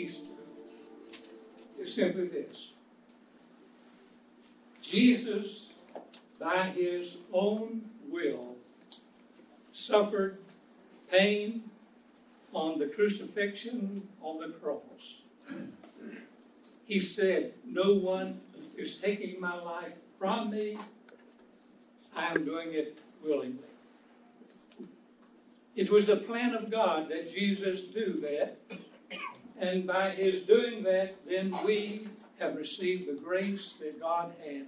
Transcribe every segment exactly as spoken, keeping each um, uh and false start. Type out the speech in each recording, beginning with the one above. Easter is simply this. Jesus, by his own will, suffered pain on the crucifixion on the cross. He said, no one is taking my life from me. I am doing it willingly. It was the plan of God that Jesus do that. And by his doing that, then we have received the grace that God had,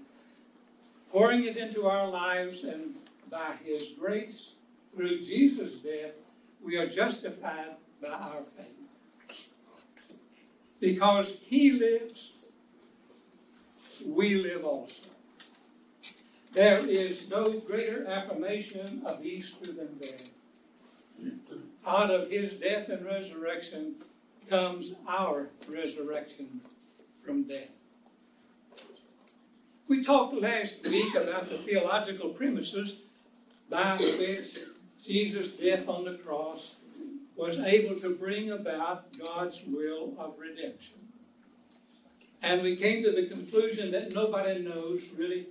pouring it into our lives, and by his grace, through Jesus' death, we are justified by our faith. Because he lives, we live also. There is no greater affirmation of Easter than that. Out of his death and resurrection comes our resurrection from death. We talked last week about the theological premises by which Jesus' death on the cross was able to bring about God's will of redemption. And we came to the conclusion that nobody knows really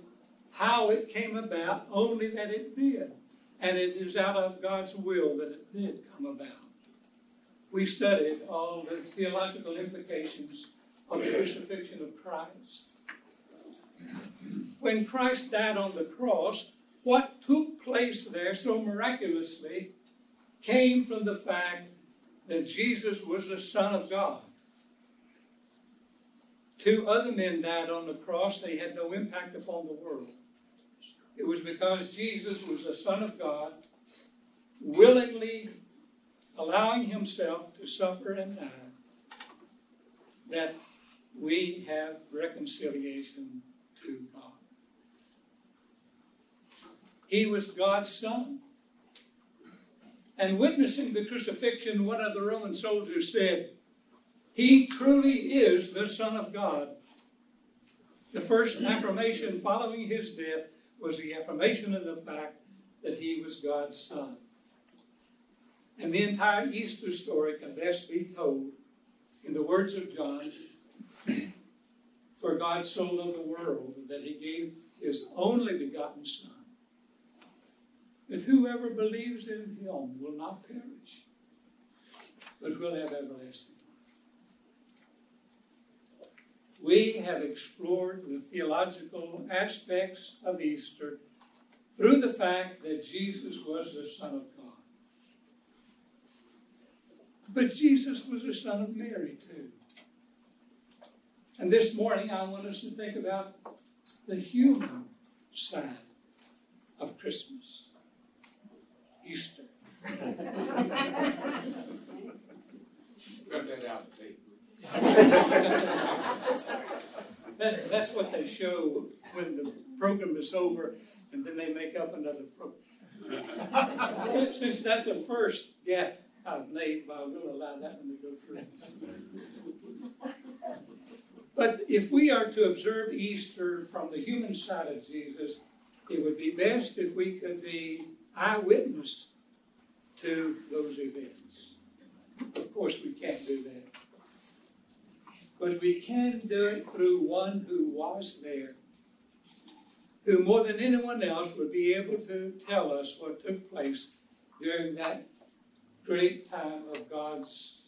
how it came about, only that it did. And it is out of God's will that it did come about. We studied all the theological implications of the crucifixion of Christ. When Christ died on the cross, what took place there so miraculously came from the fact that Jesus was the Son of God. Two other men died on the cross. They had no impact upon the world. It was because Jesus was the Son of God, willingly allowing himself to suffer and die, that we have reconciliation to God. He was God's Son. And witnessing the crucifixion, one of the Roman soldiers said, he truly is the Son of God. The first affirmation following his death was the affirmation of the fact that he was God's Son. And the entire Easter story can best be told in the words of John, for God so loved the world that he gave his only begotten Son, that whoever believes in him will not perish, but will have everlasting life. We have explored the theological aspects of Easter through the fact that Jesus was the Son of God. But Jesus was the son of Mary, too. And this morning, I want us to think about the human side of Christmas, Easter. Cut that out, Dave. that, that's what they show when the program is over, and then they make up another program. since, since that's the first death I've made, but I will allow that one to go through. But if we are to observe Easter from the human side of Jesus, it would be best if we could be eyewitness to those events. Of course, we can't do that. But we can do it through one who was there, who more than anyone else would be able to tell us what took place during that great time of God's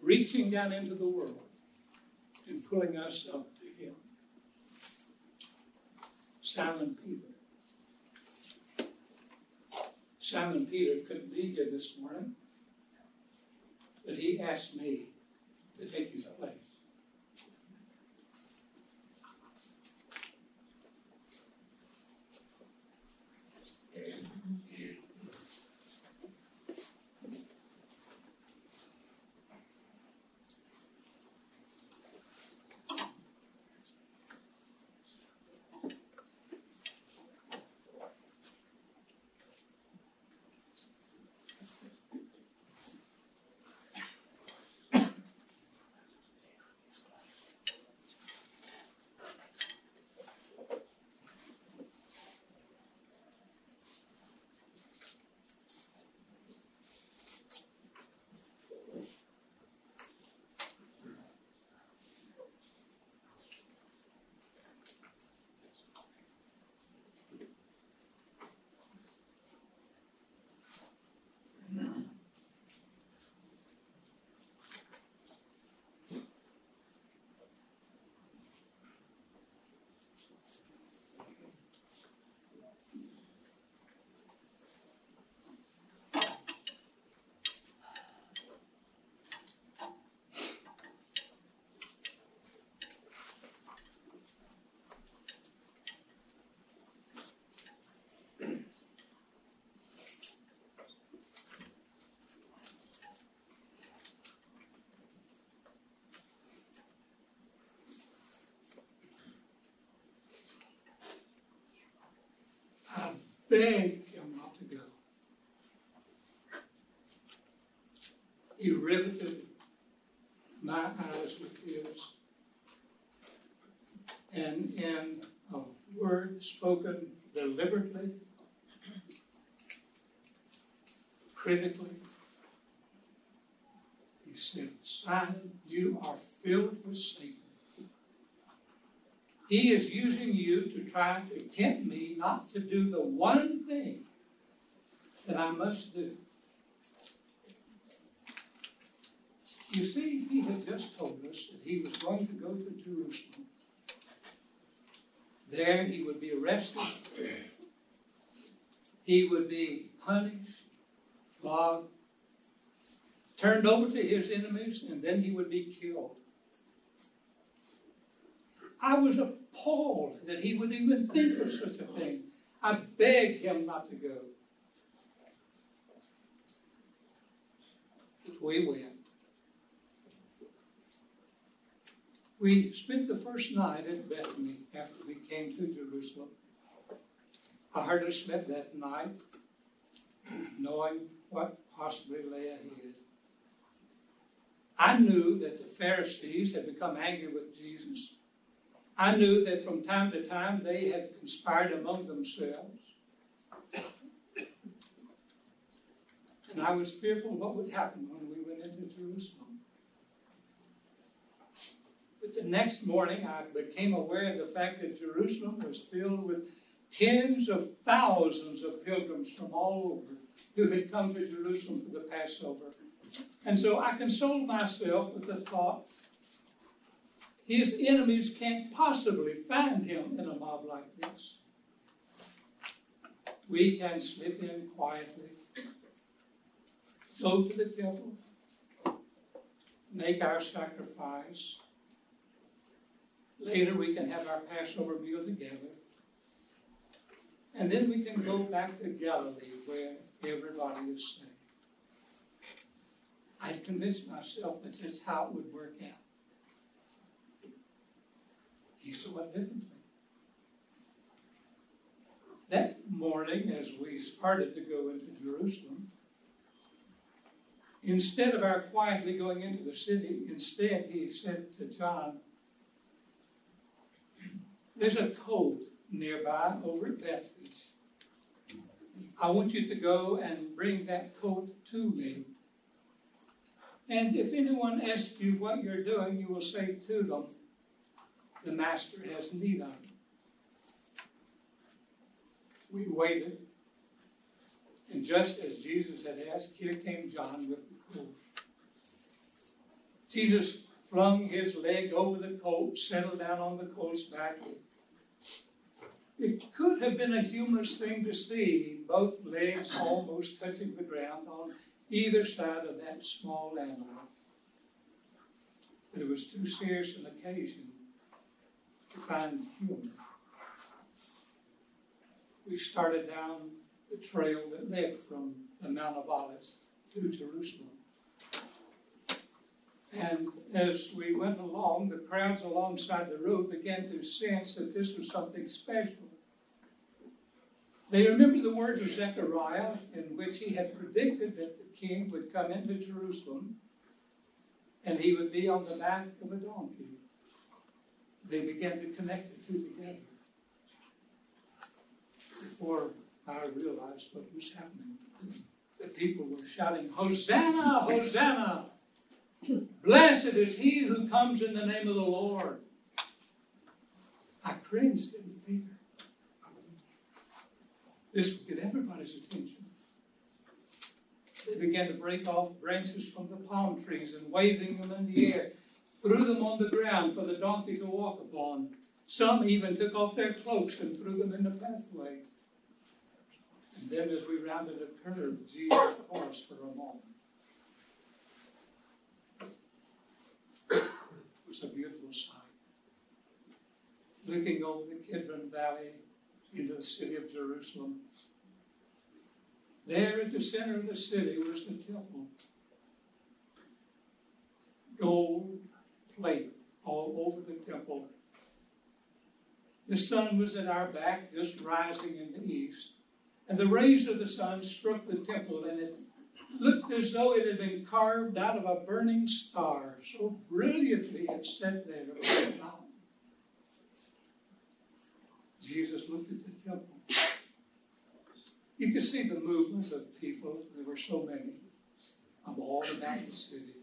reaching down into the world and pulling us up to him. Simon Peter. Simon Peter couldn't be here this morning, but he asked me to take his place. begged him not to go. He riveted my eyes with his. And in a word spoken deliberately, critically, he said, Simon, you are filled with Satan. He is using you to try to tempt me not to do the one thing that I must do. You see, he had just told us that he was going to go to Jerusalem. There he would be arrested. He would be punished, flogged, turned over to his enemies, and then he would be killed. I was appalled that he would even think of such a thing. I begged him not to go. We went. We spent the first night at Bethany after we came to Jerusalem. I hardly slept that night, knowing what possibly lay ahead. I knew that the Pharisees had become angry with Jesus. I knew that from time to time they had conspired among themselves. And I was fearful what would happen when we went into Jerusalem. But the next morning I became aware of the fact that Jerusalem was filled with tens of thousands of pilgrims from all over who had come to Jerusalem for the Passover. And so I consoled myself with the thought, his enemies can't possibly find him in a mob like this. We can slip in quietly, go to the temple, make our sacrifice. Later we can have our Passover meal together. And then we can go back to Galilee where everybody is safe. I had convinced myself that that's how it would work out. He saw it differently. That morning, as we started to go into Jerusalem, instead of our quietly going into the city, instead he said to John, there's a colt nearby over at Bethany. I want you to go and bring that colt to me. And if anyone asks you what you're doing, you will say to them, the master has need of it. We waited. And just as Jesus had asked, here came John with the colt. Jesus flung his leg over the colt, settled down on the colt's back. It could have been a humorous thing to see, both legs almost touching the ground on either side of that small animal. But it was too serious an occasion to find humor. We started down the trail that led from the Mount of Olives to Jerusalem. And as we went along, the crowds alongside the road began to sense that this was something special. They remembered the words of Zechariah, in which he had predicted that the king would come into Jerusalem and he would be on the back of a donkey. They began to connect the two together before I realized what was happening. The people were shouting, Hosanna! Hosanna! Blessed is he who comes in the name of the Lord. I cringed in fear. This would get everybody's attention. They began to break off branches from the palm trees and waving them in the air, threw them on the ground for the donkey to walk upon. Some even took off their cloaks and threw them in the pathway. And then as we rounded a curve, Jesus paused for a moment. It was a beautiful sight. Looking over the Kidron Valley into the city of Jerusalem. There at the center of the city was the temple. Gold plate all over the temple. The sun was at our back, just rising in the east. And the rays of the sun struck the temple, and it looked as though it had been carved out of a burning star. So brilliantly it set there over the mountain. Jesus looked at the temple. You could see the movement of people. There were so many of all about the city.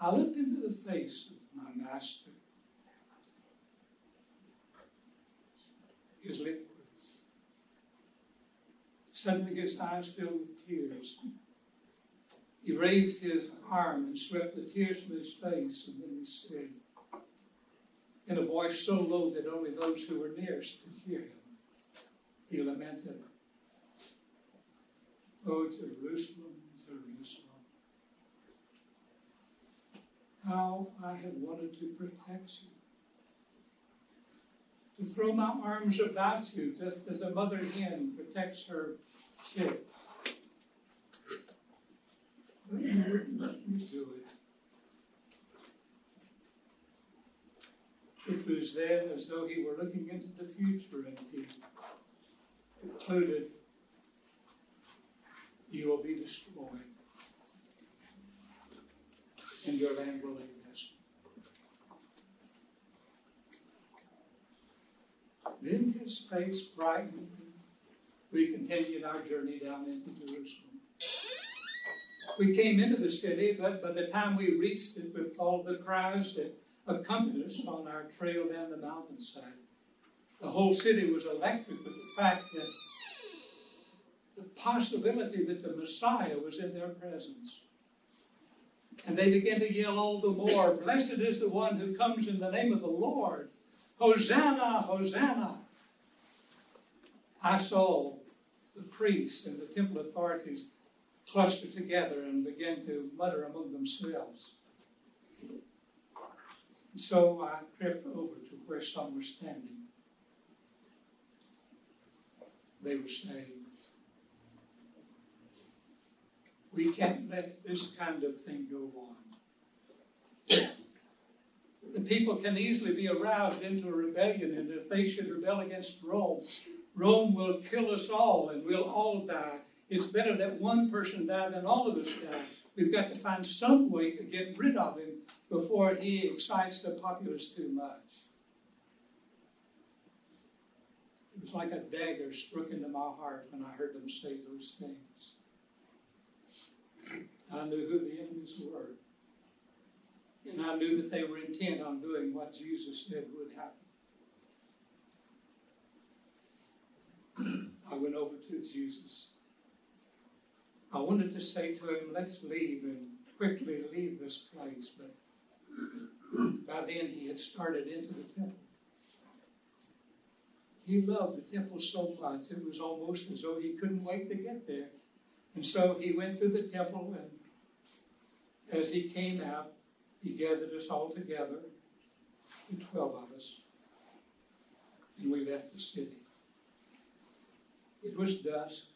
I looked into the face of my master. His lips. Suddenly his eyes filled with tears. He raised his arm and swept the tears from his face, and then he said, in a voice so low that only those who were nearest could hear him, he lamented, "Oh, Jerusalem, Jerusalem, how I have wanted to protect you, to throw my arms about you, just as a mother hen protects her chick. But you wouldn't let me do it." It was then as though he were looking into the future, and he concluded, "You will be destroyed, and your land will exist." Then his face brightened. We continued our journey down into Jerusalem. We came into the city, but by the time we reached it, with all the crowds that accompanied us on our trail down the mountainside, the whole city was electric with the fact that the possibility that the Messiah was in their presence. And they began to yell all the more, "Blessed is the one who comes in the name of the Lord. Hosanna, Hosanna." I saw the priests and the temple authorities cluster together and begin to mutter among themselves. So I crept over to where some were standing. They were saying, "We can't let this kind of thing go on. The people can easily be aroused into a rebellion, and if they should rebel against Rome, Rome will kill us all, and we'll all die. It's better that one person die than all of us die. We've got to find some way to get rid of him before he excites the populace too much." It was like a dagger struck into my heart when I heard them say those things. I knew who the enemies were. And I knew that they were intent on doing what Jesus said would happen. I went over to Jesus. I wanted to say to him, "Let's leave and quickly leave this place." But by then he had started into the temple. He loved the temple so much, it was almost as though he couldn't wait to get there. And so he went through the temple, and as he came out, he gathered us all together, the twelve of us, and we left the city. It was dusk,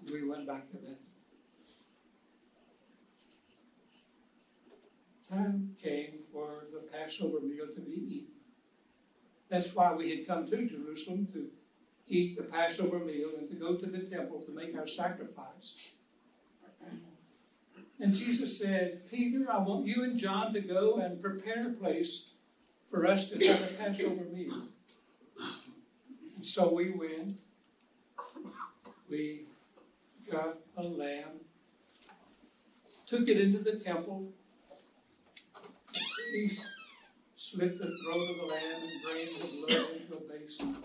and we went back to Bethany. Time came for the Passover meal to be eaten. That's why we had come to Jerusalem, to eat the Passover meal and to go to the temple to make our sacrifice. And Jesus said, "Peter, I want you and John to go and prepare a place for us to have a Passover meal." And so we went. We got a lamb, took it into the temple. He slit the throat of the lamb and drained the blood into a basin.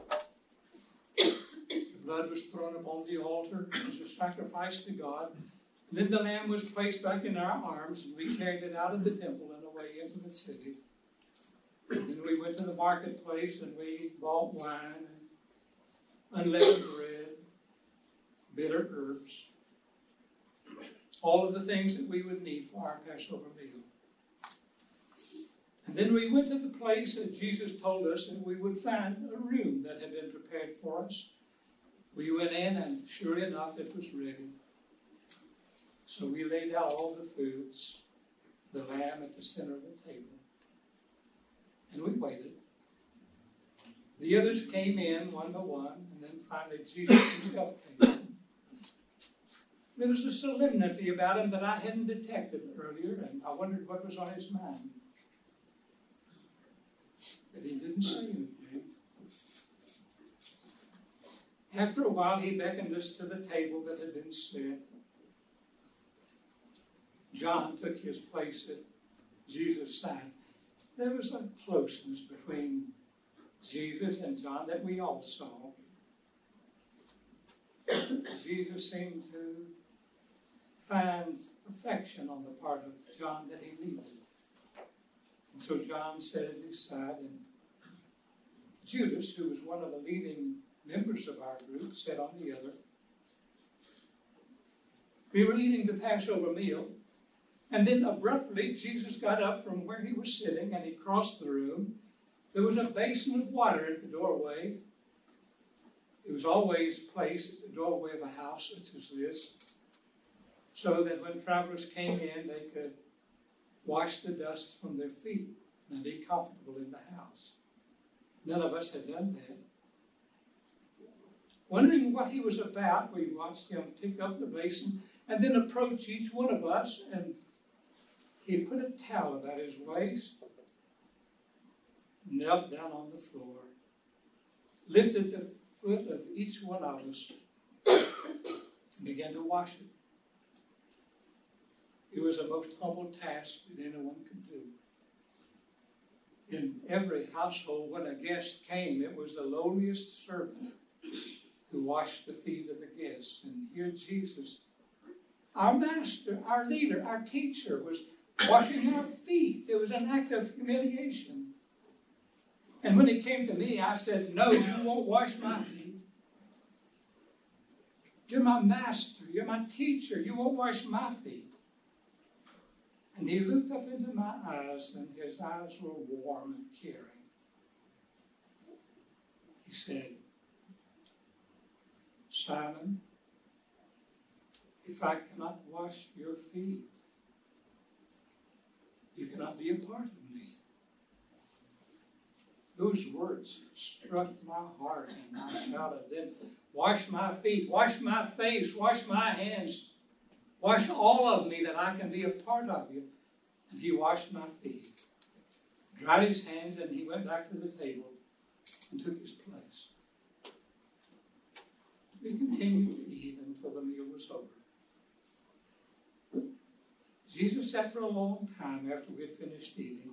The blood was thrown upon the altar as a sacrifice to God. Then the lamb was placed back in our arms, and we carried it out of the temple and away into the city. And then we went to the marketplace, and we bought wine, unleavened bread, bitter herbs, all of the things that we would need for our Passover meal. And then we went to the place that Jesus told us that we would find a room that had been prepared for us. We went in, and sure enough, it was ready. So we laid out all the foods, the lamb at the center of the table, and we waited. The others came in one by one, and then finally Jesus himself came in. There was a solemnity about him that I hadn't detected earlier, and I wondered what was on his mind. But he didn't say anything. After a while, he beckoned us to the table that had been set. John took his place at Jesus' side. There was a closeness between Jesus and John that we all saw. Jesus seemed to find affection on the part of John that he needed. And so John sat at his side, and Judas, who was one of the leading members of our group, sat on the other. We were eating the Passover meal, and then abruptly Jesus got up from where he was sitting and he crossed the room. There was a basin of water at the doorway. It was always placed at the doorway of a house such as this, so that when travelers came in, they could wash the dust from their feet and be comfortable in the house. None of us had done that. Wondering what he was about, we watched him pick up the basin and then approach each one of us, and he put a towel about his waist, knelt down on the floor, lifted the foot of each one of us, and began to wash it. It was the most humble task that anyone could do. In every household, when a guest came, it was the lowliest servant who washed the feet of the guests. And here Jesus, our master, our leader, our teacher, was washing our feet. It was an act of humiliation. And when it came to me, I said, no, you won't wash my feet. You're my master. You're my teacher. You won't wash my feet. And he looked up into my eyes, and his eyes were warm and caring. He said, Simon, if I cannot wash your feet, you cannot be a part of me. Those words struck my heart, and I shouted them, wash my feet, wash my face, wash my hands, wash all of me that I can be a part of you. And he washed my feet, dried his hands, and he went back to the table and took his place. We continued to eat until the meal was over. Jesus sat for a long time after we had finished eating.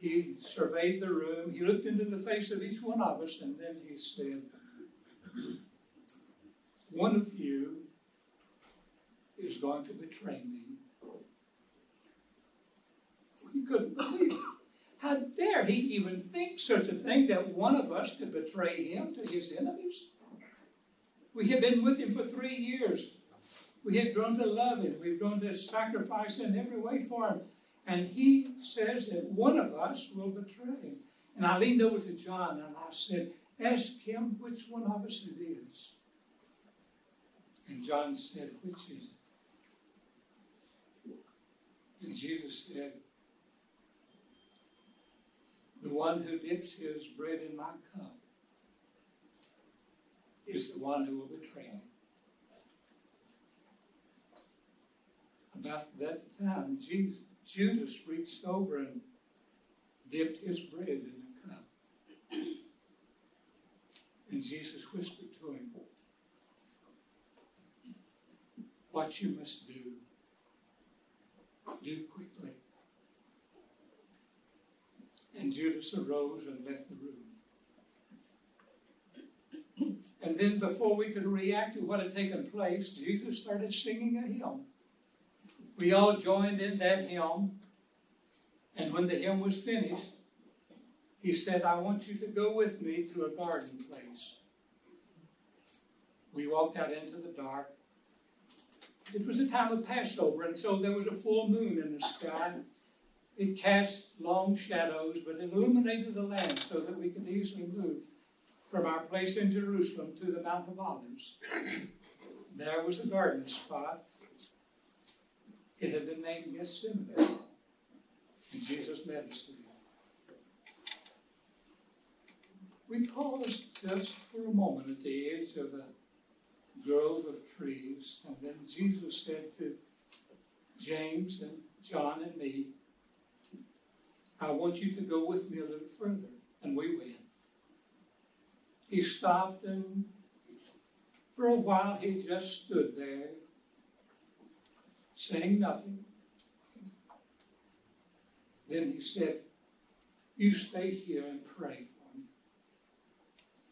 He surveyed the room. He looked into the face of each one of us, and then he said, one of you is going to betray me. You couldn't believe it. How dare he even think such a thing that one of us could betray him to his enemies? We had been with him for three years. We had grown to love him. We've grown to sacrifice in every way for him. And he says that one of us will betray him. And I leaned over to John and I said, ask him which one of us it is. And John said, which is it? And Jesus said, the one who dips his bread in my cup is the one who will betray me. About that time, Jesus, Judas reached over and dipped his bread in the cup. And Jesus whispered to him, what you must do, do quickly. And Judas arose and left the room. And then before we could react to what had taken place, Jesus started singing a hymn. We all joined in that hymn, and when the hymn was finished, he said, I want you to go with me to a garden place. We walked out into the dark. It was a time of Passover, and so there was a full moon in the sky. It cast long shadows, but it illuminated the land so that we could easily move from our place in Jerusalem to the Mount of Olives. There was a garden spot. It had been named Gethsemane, and Jesus met us there. We pause just for a moment at the edge of the grove of trees, and then Jesus said to James and John and me, I want you to go with me a little further. And we went. He stopped, and for a while he just stood there, saying nothing. Then he said, you stay here and pray for me.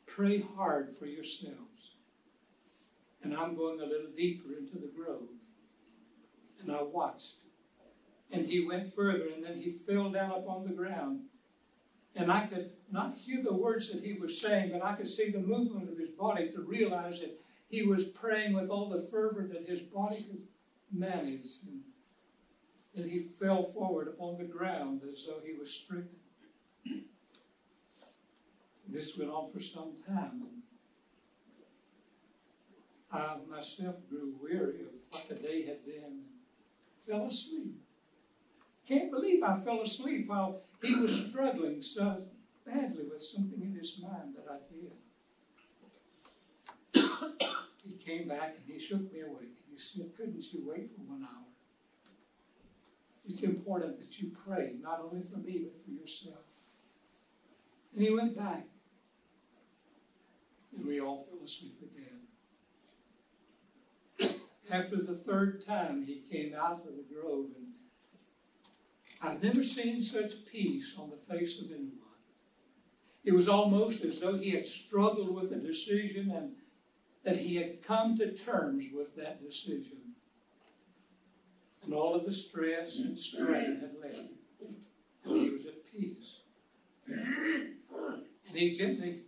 Pray hard for yourselves. And I'm going a little deeper into the grove. And I watched. And he went further, and then he fell down upon the ground. And I could not hear the words that he was saying, but I could see the movement of his body to realize that he was praying with all the fervor that his body could manage. And then he fell forward upon the ground as though he was stricken. This went on for some time. I myself grew weary of what the day had been and fell asleep. Can't believe I fell asleep while he was struggling so badly with something in his mind that I did. He came back and he shook me awake. He said, couldn't you wait for one hour? It's important that you pray, not only for me, but for yourself. And he went back. And we all fell asleep again. After the third time, he came out of the grove, and I've never seen such peace on the face of anyone. It was almost as though he had struggled with a decision and that he had come to terms with that decision. And all of the stress and strain had left. And he was at peace. And he gently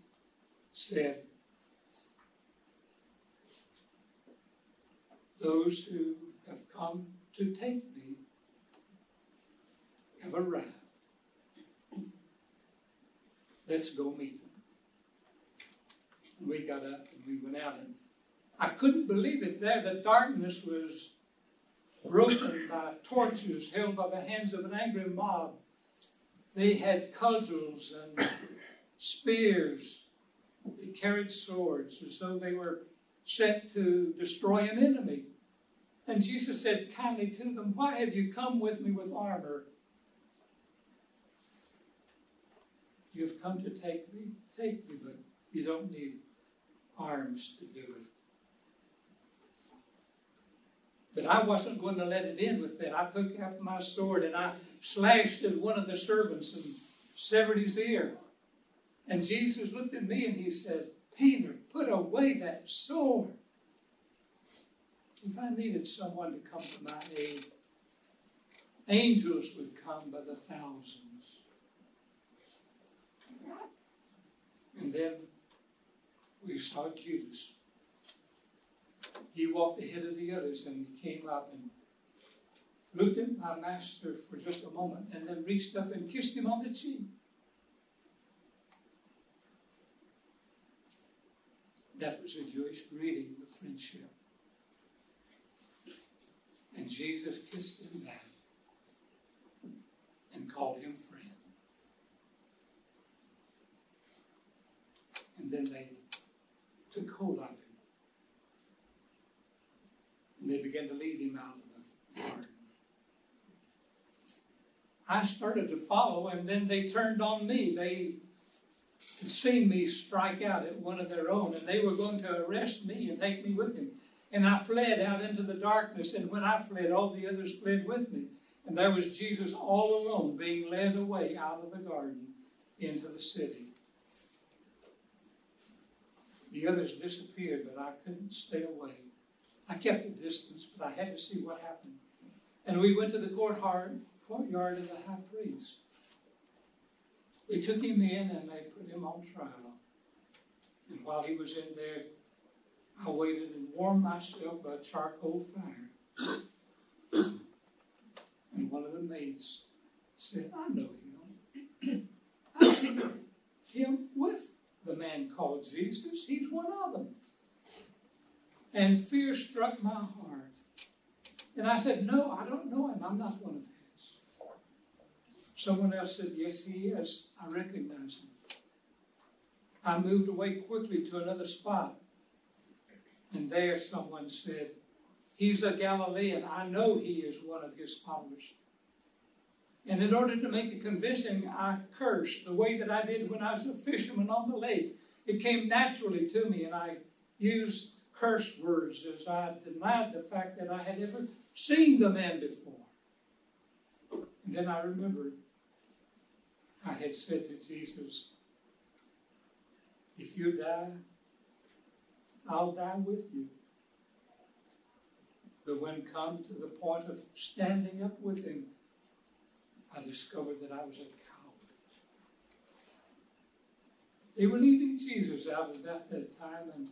said, those who have come to take me have arrived. Let's go meet them. And we got up and we went out, and I couldn't believe it there. The darkness was broken by torches held by the hands of an angry mob. They had cudgels and spears. They carried swords as though they were set to destroy an enemy. And Jesus said kindly to them, why have you come with me with armor? You've come to take me, take me, but you don't need arms to do it. But I wasn't going to let it end with that. I took out my sword and I slashed at one of the servants and severed his ear. And Jesus looked at me and he said, Peter, put away that sword. If I needed someone to come to my aid, angels would come by the thousands. And then we saw Judas. He walked ahead of the others, and he came up and looked at my master for just a moment, and then reached up and kissed him on the cheek. That was a Jewish greeting of friendship. And Jesus kissed him back and called him friend. And then they took hold of him. And they began to lead him out of the garden. I started to follow, and then they turned on me. They had seen me strike out at one of their own, and they were going to arrest me and take me with him. And I fled out into the darkness, and when I fled, all the others fled with me. And there was Jesus all alone, being led away out of the garden into the city. The others disappeared, but I couldn't stay away. I kept a distance, but I had to see what happened. And we went to the courtyard, courtyard of the high priest. They took him in and they put him on trial. And while he was in there, I waited and warmed myself by a charcoal fire. And one of the maids said, I know him. I see him with the man called Jesus, he's one of them. And fear struck my heart. And I said, no, I don't know him. I'm not one of his. Someone else said, yes, he is. I recognize him. I moved away quickly to another spot. And there someone said, he's a Galilean. I know he is one of his followers. And in order to make it convincing, I cursed the way that I did when I was a fisherman on the lake. It came naturally to me, and I used curse words as I denied the fact that I had ever seen the man before. And then I remembered I had said to Jesus, if you die, I'll die with you. But when come to the point of standing up with him, I discovered that I was a coward. They were leaving Jesus out about that time, and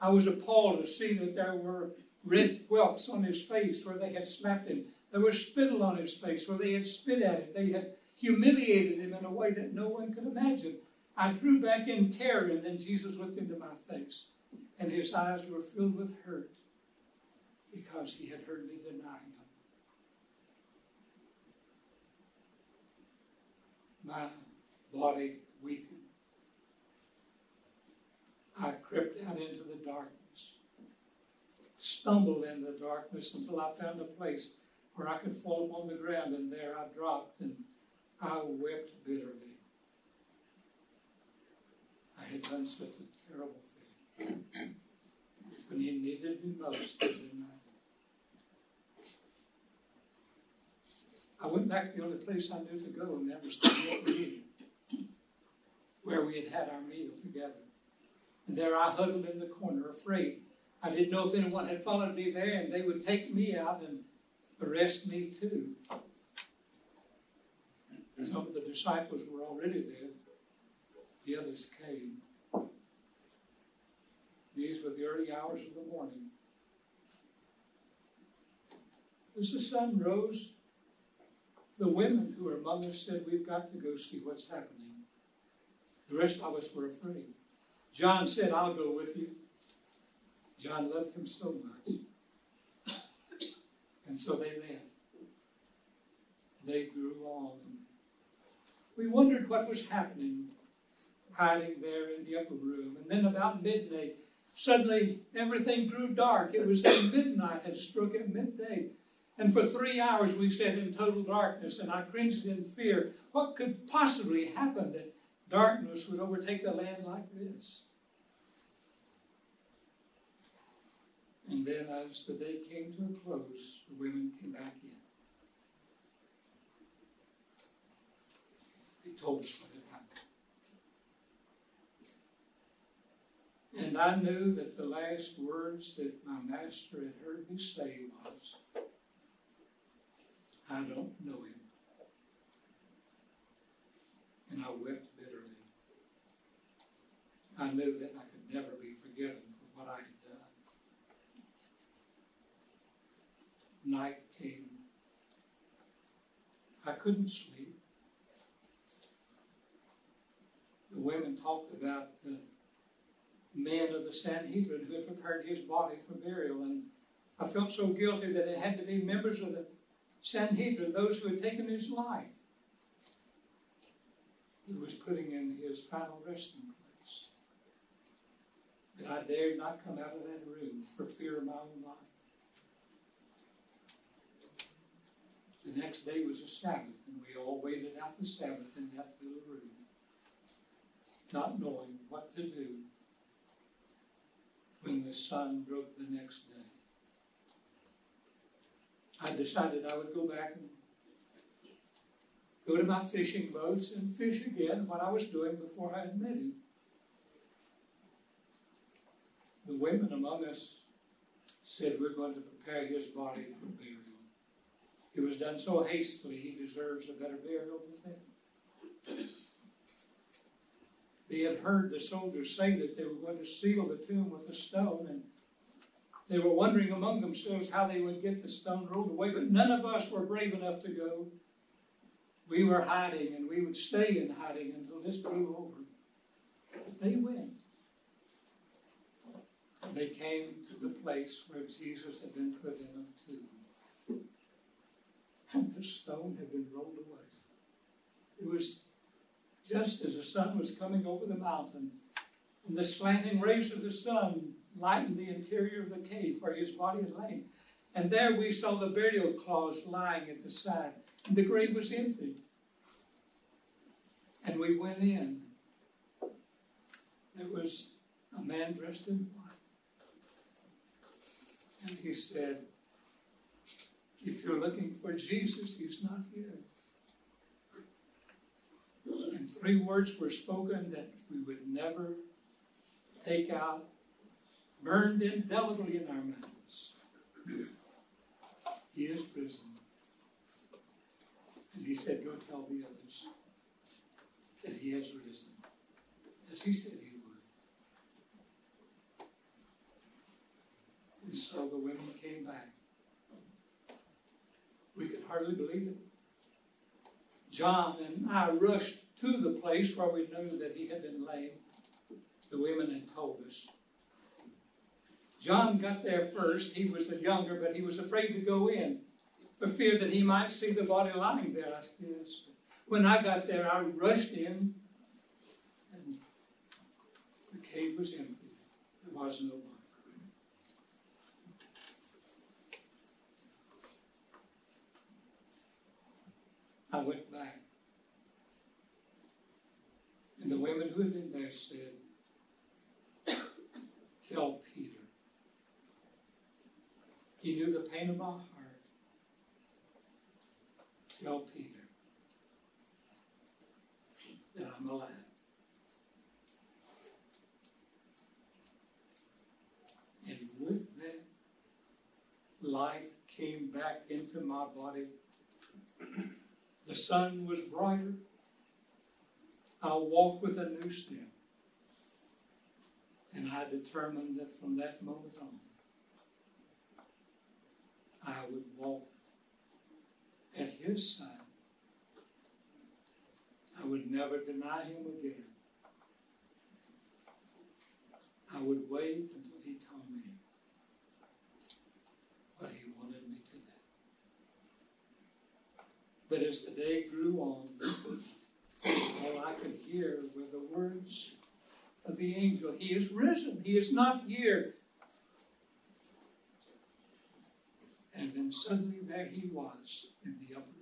I was appalled to see that there were red welts on his face where they had slapped him. There was spittle on his face where they had spit at him. They had humiliated him in a way that no one could imagine. I drew back in terror, and then Jesus looked into my face, and his eyes were filled with hurt because he had heard me deny him. My body weakened. I crept out into the darkness, stumbled in the darkness until I found a place where I could fall upon the ground, and there I dropped, and I wept bitterly. I had done such a terrible thing when he needed me most. I went back to the only place I knew to go, and that was the meeting, where we had had our meal together. And there I huddled in the corner, afraid. I didn't know if anyone had followed me there, and they would take me out and arrest me too. Some of the disciples were already there. The others came. These were the early hours of the morning. As the sun rose, the women who were among us said, we've got to go see what's happening. The rest of us were afraid. John said, I'll go with you. John loved him so much. And so they left. They grew long. We wondered what was happening, hiding there in the upper room. And then about midnight, suddenly everything grew dark. It was like midnight had struck at midday. And for three hours we sat in total darkness, and I cringed in fear. What could possibly happen that darkness would overtake the land like this? And then as the day came to a close, the women came back in. They told us what had happened. And I knew that the last words that my master had heard me say was, I don't know him. And I wept bitterly. I knew that I could never be forgiven for what I had done. Night came. I couldn't sleep. The women talked about the men of the Sanhedrin who had prepared his body for burial, and I felt so guilty that it had to be members of the Sanhedrin, those who had taken his life, who was putting in his final resting place. But I dared not come out of that room for fear of my own life. The next day was a Sabbath, and we all waited out the Sabbath in that little room, not knowing what to do when the sun broke the next day. I decided I would go back and go to my fishing boats and fish again, what I was doing before I had met him. The women among us said, we're going to prepare his body for burial. It was done so hastily, he deserves a better burial than that. They had heard the soldiers say that they were going to seal the tomb with a stone, and they were wondering among themselves how they would get the stone rolled away, but none of us were brave enough to go. We were hiding, and we would stay in hiding until this blew over. But they went. And they came to the place where Jesus had been put in a tomb. And the stone had been rolled away. It was just as the sun was coming over the mountain, And the slanting rays of the sun lightened the interior of the cave where his body had lain. And there we saw the burial cloths lying at the side. And the grave was empty. And we went in. There was a man dressed in white. And he said, if you're looking for Jesus, he's not here. And three words were spoken that we would never take out, burned indelibly in our minds. He is risen. And he said, go tell the others that he has risen, as he said he would. And so the women came back. We could hardly believe it. John and I rushed to the place where we knew that he had been laid. The women had told us. John got there first. He was the younger, but he was afraid to go in for fear that he might see the body lying there. I said, yes. But when I got there, I rushed in, and the cave was empty. There was no one. I went back. And the women who had been there said, tell Peter. He knew the pain of our heart. Tell Peter that I'm alive. And with that, life came back into my body. The sun was brighter. I walked with a new step. And I determined that from that moment on, I would walk at his side. I would never deny him again. I would wait until he told me what he wanted me to do. But as the day grew on, all I could hear were the words of the angel, he is risen, he is not here. And then suddenly there he was in the upper